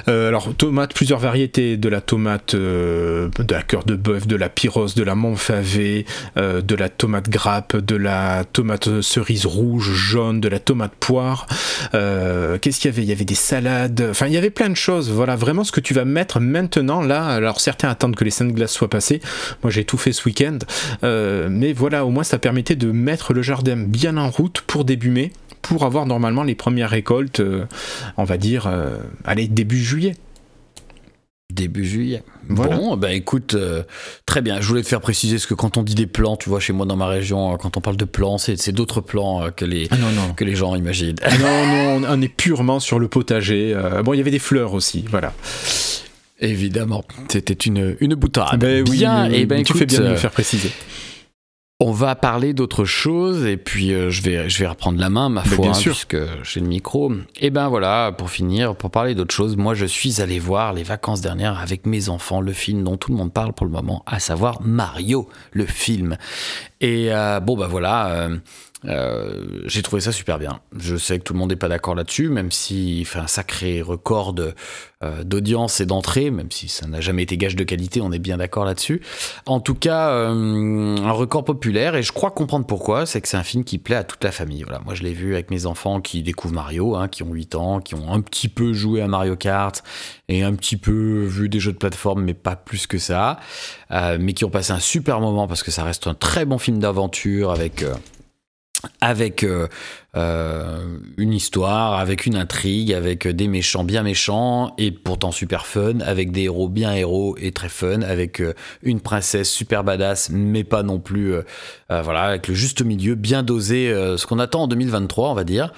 Euh, alors, tomates, plusieurs variétés. De la tomate, euh, de la cœur de bœuf, de la pyrose, de la montfavet, euh, de la tomate grappe, de la tomate cerise rouge, jaune, de la tomate poire. Euh, qu'est-ce qu'il y avait ? Il y avait des salades. Enfin, il y avait plein de choses. Voilà, vraiment ce que tu vas mettre maintenant, là. Alors, certains attendent que les salades de glace soit passé, moi j'ai tout fait ce week-end euh, mais voilà, au moins ça permettait de mettre le jardin bien en route pour début mai, pour avoir normalement les premières récoltes, euh, on va dire euh, allez, début juillet début juillet voilà. Bon, bah écoute, euh, très bien, je voulais te faire préciser, parce que quand on dit des plans, tu vois, chez moi dans ma région, quand on parle de plans, c'est, c'est d'autres plans euh, que, les, ah non, non. que les gens imaginent. non, non, on est purement sur le potager. Euh, bon, il y avait des fleurs aussi, voilà. Évidemment, c'était une, une boutade. Ben bien, oui, et ben tu écoute, fais bien de euh, me faire préciser. On va parler d'autre chose et puis euh, je, vais, je vais reprendre la main, ma ben foi, hein, puisque j'ai le micro. Et ben voilà, pour finir, pour parler d'autre chose, moi je suis allé voir les vacances dernières avec mes enfants le film dont tout le monde parle pour le moment, à savoir Mario, le film. Et euh, bon ben voilà... Euh, Euh, j'ai trouvé ça super bien. Je sais que tout le monde n'est pas d'accord là-dessus, même s'il fait un sacré record de, euh, d'audience et d'entrée, même si ça n'a jamais été gage de qualité, on est bien d'accord là-dessus. En tout cas, euh, un record populaire, et je crois comprendre pourquoi, c'est que c'est un film qui plaît à toute la famille. Voilà. Moi, je l'ai vu avec mes enfants qui découvrent Mario, hein, qui ont huit ans, qui ont un petit peu joué à Mario Kart, et un petit peu vu des jeux de plateforme, mais pas plus que ça, euh, mais qui ont passé un super moment, parce que ça reste un très bon film d'aventure, avec... Euh, avec euh, euh, une histoire, avec une intrigue, avec des méchants bien méchants et pourtant super fun, avec des héros bien héros et très fun, avec euh, une princesse super badass mais pas non plus euh, euh, voilà, avec le juste milieu bien dosé, euh, ce qu'on attend en deux mille vingt-trois on va dire,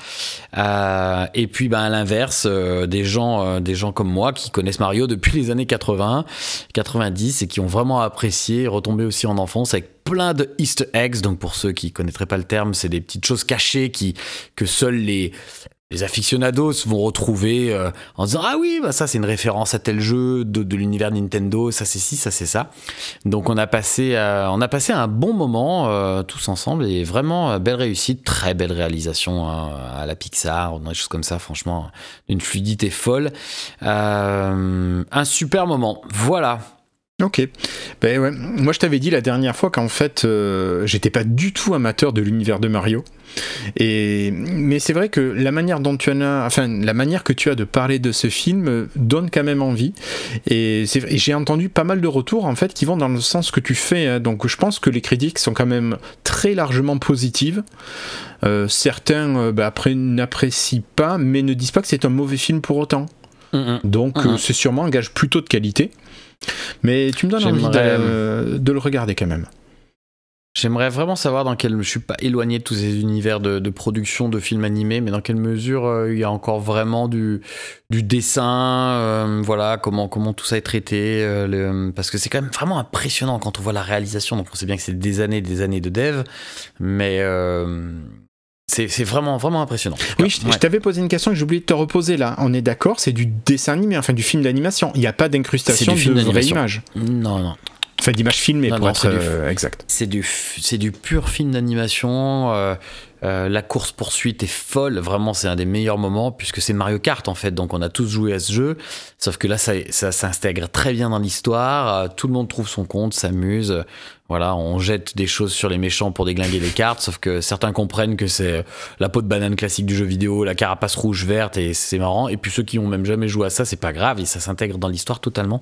euh, et puis ben, à l'inverse euh, des gens euh, des gens comme moi qui connaissent Mario depuis les années quatre-vingts quatre-vingt-dix et qui ont vraiment apprécié, retombé aussi en enfance avec plein de Easter eggs. Donc pour ceux qui ne connaîtraient pas le terme, c'est des petites choses cachées qui, que seuls les, les aficionados vont retrouver euh, en disant « Ah oui, bah ça c'est une référence à tel jeu de, de l'univers Nintendo, ça c'est ci, ça c'est ça ». Donc on a passé, euh, on a passé un bon moment euh, tous ensemble et vraiment euh, belle réussite, très belle réalisation hein, à la Pixar, des choses comme ça, franchement, d'une fluidité folle. Euh, un super moment, voilà. Ok, ben ouais. Moi je t'avais dit la dernière fois qu'en fait euh, j'étais pas du tout amateur de l'univers de Mario, et mais c'est vrai que la manière dont tu en as, enfin la manière que tu as de parler de ce film donne quand même envie, et, c'est, et j'ai entendu pas mal de retours en fait qui vont dans le sens que tu fais, hein. Donc je pense que les critiques sont quand même très largement positives. Euh, certains euh, bah, après n'apprécient pas, mais ne disent pas que c'est un mauvais film pour autant. Mmh. Donc mmh. Euh, c'est sûrement un gage plutôt de qualité. Mais tu me donnes J'aimerais... envie de, de le regarder quand même. J'aimerais vraiment savoir dans quelle... Je suis pas éloigné de tous ces univers de, de production de films animés, mais dans quelle mesure euh, il y a encore vraiment du, du dessin, euh, voilà, comment, comment tout ça est traité, euh, le, parce que c'est quand même vraiment impressionnant quand on voit la réalisation. Donc on sait bien que c'est des années des années de dev, mais... Euh, C'est, c'est vraiment, vraiment impressionnant. Oui, je, ouais. je t'avais posé une question que j'ai oublié de te reposer là. On est d'accord, c'est du dessin animé, enfin du film d'animation. Il n'y a pas d'incrustation de vraie image. Non, non. Enfin d'image filmée non, pour non, être c'est euh, du, exact. C'est du, c'est du pur film d'animation. Euh, euh, la course-poursuite est folle. Vraiment, c'est un des meilleurs moments puisque c'est Mario Kart en fait. Donc on a tous joué à ce jeu. Sauf que là, ça, ça s'intègre très bien dans l'histoire. Euh, tout le monde trouve son compte, s'amuse. Voilà, on jette des choses sur les méchants pour déglinguer des cartes, sauf que certains comprennent que c'est la peau de banane classique du jeu vidéo, la carapace rouge, verte, et c'est marrant. Et puis ceux qui ont même jamais joué à ça, c'est pas grave, et ça s'intègre dans l'histoire totalement.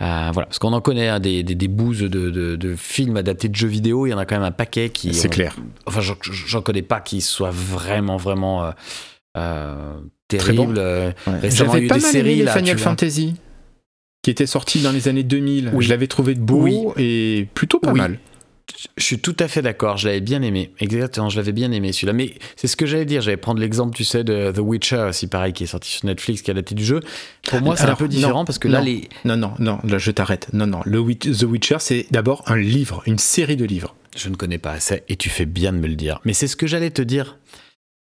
Euh, voilà, parce qu'on en connaît hein, des, des, des bouses de, de, de films adaptés de jeux vidéo, il y en a quand même un paquet qui... C'est ont, clair. Enfin, j'en, j'en connais pas qui soient vraiment, vraiment euh, euh, terribles. Bon. Euh, ouais. Récemment, il y a eu des séries... J'avais pas mal aimé les Final Fantasy qui était sorti dans les années deux mille. Oui. Je l'avais trouvé de beau oui. et plutôt pas oui. mal. Je suis tout à fait d'accord, je l'avais bien aimé. Exactement, je l'avais bien aimé celui-là. Mais c'est ce que j'allais dire, j'allais prendre l'exemple, tu sais, de The Witcher aussi, pareil, qui est sorti sur Netflix, qui a adapté du jeu. Pour moi, c'est Alors, un peu différent non, parce que là, non, les... Non, non, non, là, je t'arrête. Non, non, le, The Witcher, c'est d'abord un livre, une série de livres. Je ne connais pas assez et tu fais bien de me le dire. Mais c'est ce que j'allais te dire.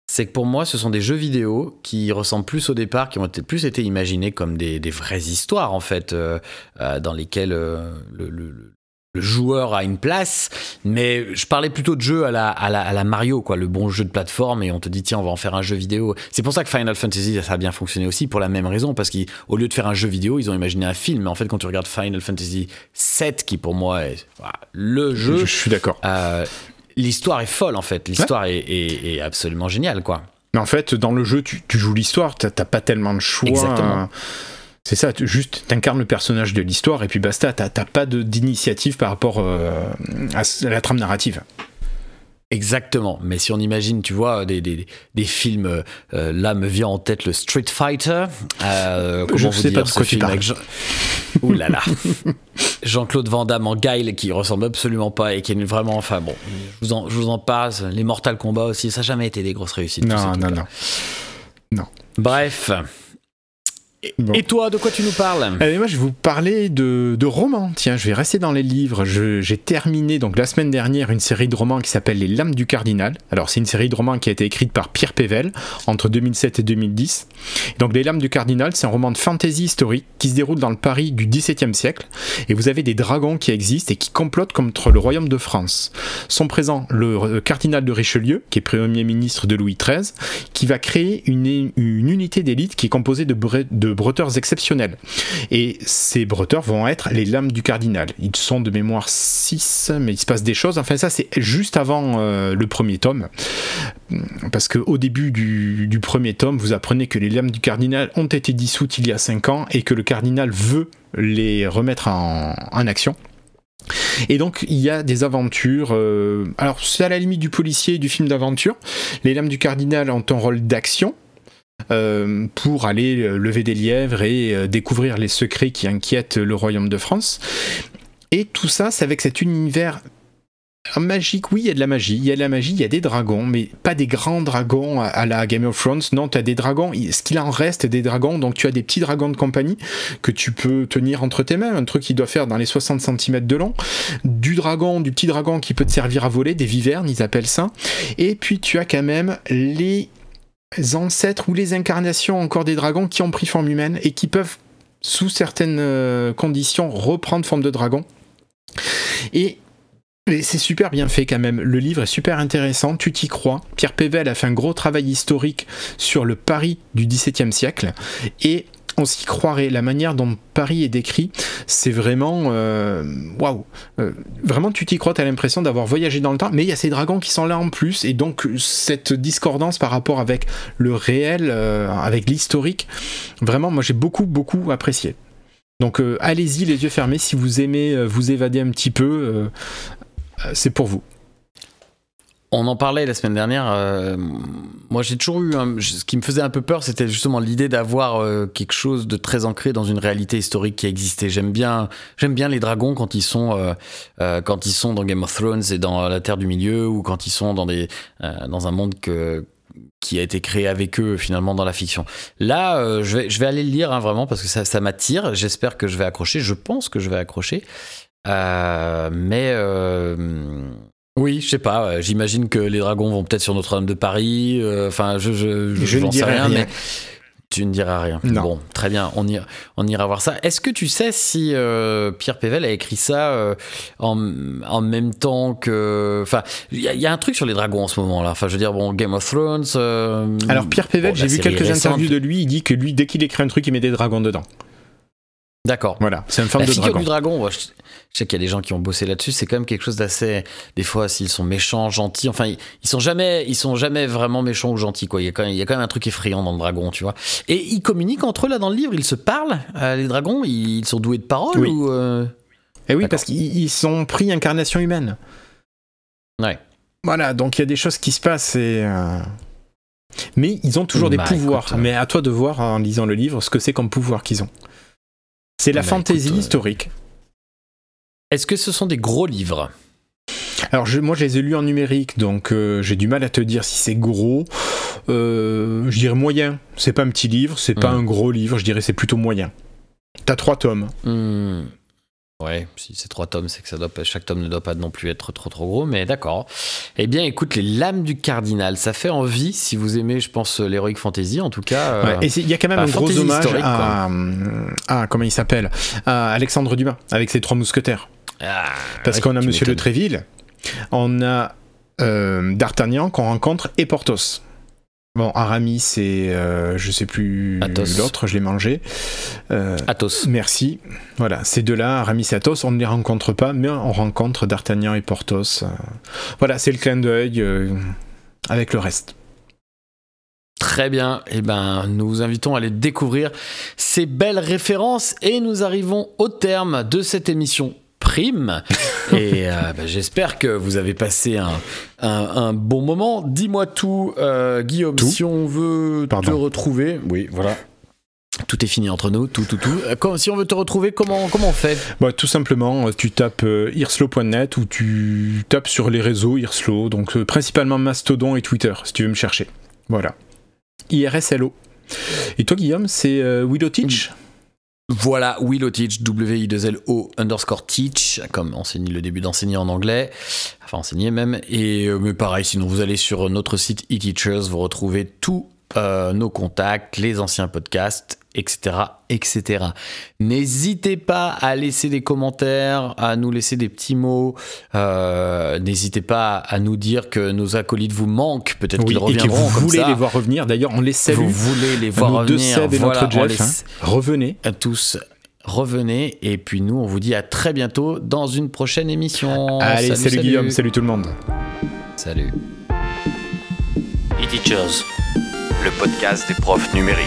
C'est que pour moi, ce sont des jeux vidéo qui ressemblent plus au départ, qui ont été, plus été imaginés comme des, des vraies histoires, en fait, euh, euh, dans lesquelles euh, le, le, le joueur a une place. Mais je parlais plutôt de jeux à la, à la, à la Mario, quoi, le bon jeu de plateforme, et on te dit, tiens, on va en faire un jeu vidéo. C'est pour ça que Final Fantasy, ça a bien fonctionné aussi, pour la même raison, parce qu'au lieu de faire un jeu vidéo, ils ont imaginé un film. Mais en fait, quand tu regardes Final Fantasy sept, qui pour moi est voilà, le jeu... Je, je suis d'accord. Euh, L'histoire est folle en fait, l'histoire ouais. est, est, est absolument géniale quoi. Mais en fait, dans le jeu, tu, tu joues l'histoire, t'as, t'as pas tellement de choix. Exactement. C'est ça, tu, juste t'incarnes le personnage de l'histoire et puis basta, t'as, t'as pas de, d'initiative par rapport euh, à, à la trame narrative. Exactement, mais si on imagine, tu vois, des, des, des films, euh, là me vient en tête le Street Fighter. Euh, comment je ne sais dire, pas de quoi tu parles. Jean... Ouh là là, Jean-Claude Van Damme en Guile qui ressemble absolument pas et qui est vraiment, enfin bon, je vous en, je vous en passe. Les Mortal Kombat aussi, ça n'a jamais été des grosses réussites. Non, non, non, non. Bref. Bon. Et toi, de quoi tu nous parles ? Allez, moi, je vais vous parler de, de romans. Tiens, je vais rester dans les livres. Je, j'ai terminé donc la semaine dernière une série de romans qui s'appelle Les Lames du Cardinal. Alors, c'est une série de romans qui a été écrite par Pierre Pevel entre deux mille sept et deux mille dix. Donc, Les Lames du Cardinal, c'est un roman de fantasy historique qui se déroule dans le Paris du dix-septième siècle. Et vous avez des dragons qui existent et qui complotent contre le royaume de France. Sont présents le, le cardinal de Richelieu, qui est premier ministre de Louis treize, qui va créer une, une unité d'élite qui est composée de, de breteurs exceptionnels, et ces breteurs vont être les lames du cardinal. Ils sont de mémoire six, mais il se passe des choses, enfin ça c'est juste avant euh, le premier tome, parce qu'au début du, du premier tome vous apprenez que les lames du cardinal ont été dissoutes il y a cinq ans et que le cardinal veut les remettre en, en action. Et donc il y a des aventures, euh, alors c'est à la limite du policier et du film d'aventure. Les lames du cardinal ont un rôle d'action Euh, pour aller lever des lièvres et euh, découvrir les secrets qui inquiètent le royaume de France. Et tout ça, c'est avec cet univers magique. Oui, il y a de la magie, il y a de la magie, il y a des dragons, mais pas des grands dragons à la Game of Thrones. Non, tu as des dragons, ce qu'il en reste des dragons, donc tu as des petits dragons de compagnie que tu peux tenir entre tes mains, un truc qui doit faire dans les soixante centimètres de long, du dragon, du petit dragon qui peut te servir à voler, des vivernes, ils appellent ça. Et puis tu as quand même les ancêtres ou les incarnations encore des dragons qui ont pris forme humaine et qui peuvent sous certaines conditions reprendre forme de dragon. Et Et c'est super bien fait quand même, le livre est super intéressant, tu t'y crois. Pierre Pevel a fait un gros travail historique sur le Paris du dix-septième siècle et on s'y croirait. La manière dont Paris est décrit, c'est vraiment waouh, wow. euh, vraiment tu t'y crois, t'as l'impression d'avoir voyagé dans le temps, mais il y a ces dragons qui sont là en plus et donc cette discordance par rapport avec le réel, euh, avec l'historique, vraiment moi j'ai beaucoup beaucoup apprécié. Donc euh, allez-y les yeux fermés, si vous aimez euh, vous évader un petit peu, euh, c'est pour vous. On en parlait la semaine dernière, euh, moi j'ai toujours eu, un, ce qui me faisait un peu peur, c'était justement l'idée d'avoir euh, quelque chose de très ancré dans une réalité historique qui existait. J'aime bien, j'aime bien les dragons quand ils sont, euh, euh, quand ils sont dans Game of Thrones et dans la Terre du Milieu, ou quand ils sont dans, des, euh, dans un monde que... qui a été créé avec eux finalement dans la fiction. Là, euh, je, vais, je vais aller le lire hein, vraiment parce que ça, ça m'attire. J'espère que je vais accrocher. Je pense que je vais accrocher. Euh, mais euh, oui, je sais pas. Ouais, j'imagine que les dragons vont peut-être sur Notre-Dame de Paris. Enfin, euh, je je, je, je n'en sais rien, rien. Mais tu ne diras rien. Non. Bon, très bien. On ira, on ira voir ça. Est-ce que tu sais si euh, Pierre Pevel a écrit ça euh, en, en même temps que... Enfin, il y, y a un truc sur les dragons en ce moment-là. Enfin, je veux dire, bon, Game of Thrones... Euh, Alors, Pierre Pevel, bon, j'ai vu quelques récente. interviews de lui. Il dit que lui, dès qu'il écrit un truc, il met des dragons dedans. D'accord. Voilà, c'est une forme de dragon. La figure du dragon, moi, je, je sais qu'il y a des gens qui ont bossé là-dessus, c'est quand même quelque chose d'assez... Des fois, s'ils sont méchants, gentils, enfin, ils, ils sont jamais, ils sont jamais vraiment méchants ou gentils, quoi. Il y a quand même, il y a quand même un truc effrayant dans le dragon, tu vois. Et ils communiquent entre eux, là, dans le livre, ils se parlent, euh, les dragons, ils, ils sont doués de parole oui. ou... Euh... Et oui, d'accord. Parce qu'ils sont pris incarnation humaine. Ouais. Voilà, donc il y a des choses qui se passent et... Euh... Mais ils ont toujours bah, des pouvoirs, écoute, mais à toi de voir, en lisant le livre, ce que c'est comme pouvoir qu'ils ont. C'est la bah, fantasy écoute, historique. Est-ce que ce sont des gros livres ? Alors je, moi je les ai lus en numérique, donc euh, j'ai du mal à te dire si c'est gros. Euh, je dirais moyen. C'est pas un petit livre, c'est mmh. pas un gros livre. Je dirais c'est plutôt moyen. T'as trois tomes. Mmh. Ouais, si c'est trois tomes, c'est que ça doit pas, chaque tome ne doit pas non plus être trop trop gros, mais d'accord. Eh bien, écoute, les Lames du Cardinal, ça fait envie si vous aimez, je pense, l'heroic fantasy, en tout cas. Ouais, euh, et il y a quand même bah, un gros hommage à, à comment il s'appelle, à Alexandre Dumas avec ses trois mousquetaires. Ah, parce ouais, qu'on a Monsieur m'étonnes. de Tréville, on a euh, D'Artagnan qu'on rencontre et Porthos. Bon, Aramis et euh, je sais plus Athos. L'autre, je l'ai mangé. Euh, Athos. Merci. Voilà, ces deux-là, Aramis et Athos, on ne les rencontre pas, mais on rencontre D'Artagnan et Porthos. Voilà, c'est le clin d'œil euh, avec le reste. Très bien, et eh ben, nous vous invitons à aller découvrir ces belles références et nous arrivons au terme de cette émission. Prime et euh, bah, j'espère que vous avez passé un, un, un bon moment. Dis-moi tout, euh, Guillaume, tout si on veut Pardon. te retrouver. Oui, voilà. Tout est fini entre nous, tout, tout, tout. Quand, si on veut te retrouver, comment, comment on fait ? Bah, tout simplement, tu tapes euh, irslo point net ou tu tapes sur les réseaux irslo, donc euh, principalement Mastodon et Twitter, si tu veux me chercher. Voilà. irslo. Et toi, Guillaume, c'est euh, Willow Teach ? Mm. Voilà, Willow Teach, W-I-L-O underscore teach, comme enseigner le début d'enseigner en anglais, enfin enseigner même, et mais pareil, sinon vous allez sur notre site e-teachers, vous retrouvez tous euh, nos contacts, les anciens podcasts, etc, et cetera. N'hésitez pas à laisser des commentaires, à nous laisser des petits mots. Euh, n'hésitez pas à nous dire que nos acolytes vous manquent. Peut-être oui, qu'ils reviendront comme ça. Et que vous voulez ça. les voir revenir. D'ailleurs, on les salue. Vous voulez les voir nos revenir. Deux Seb et voilà, notre Jeff, les... hein. Revenez. À tous, revenez. Et puis nous, on vous dit à très bientôt dans une prochaine émission. Allez, salut, salut, salut. Guillaume. Salut tout le monde. Salut. E-Teachers, le podcast des profs numériques.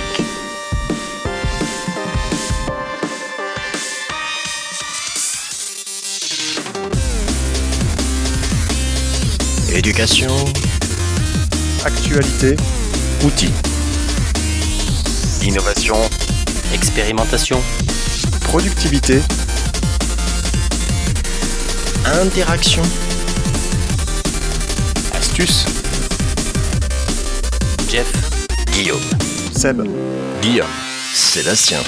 Éducation, actualité, outils, innovation, expérimentation, productivité, interaction, astuces, Jeff, Guillaume, Seb, Guillaume, Sébastien.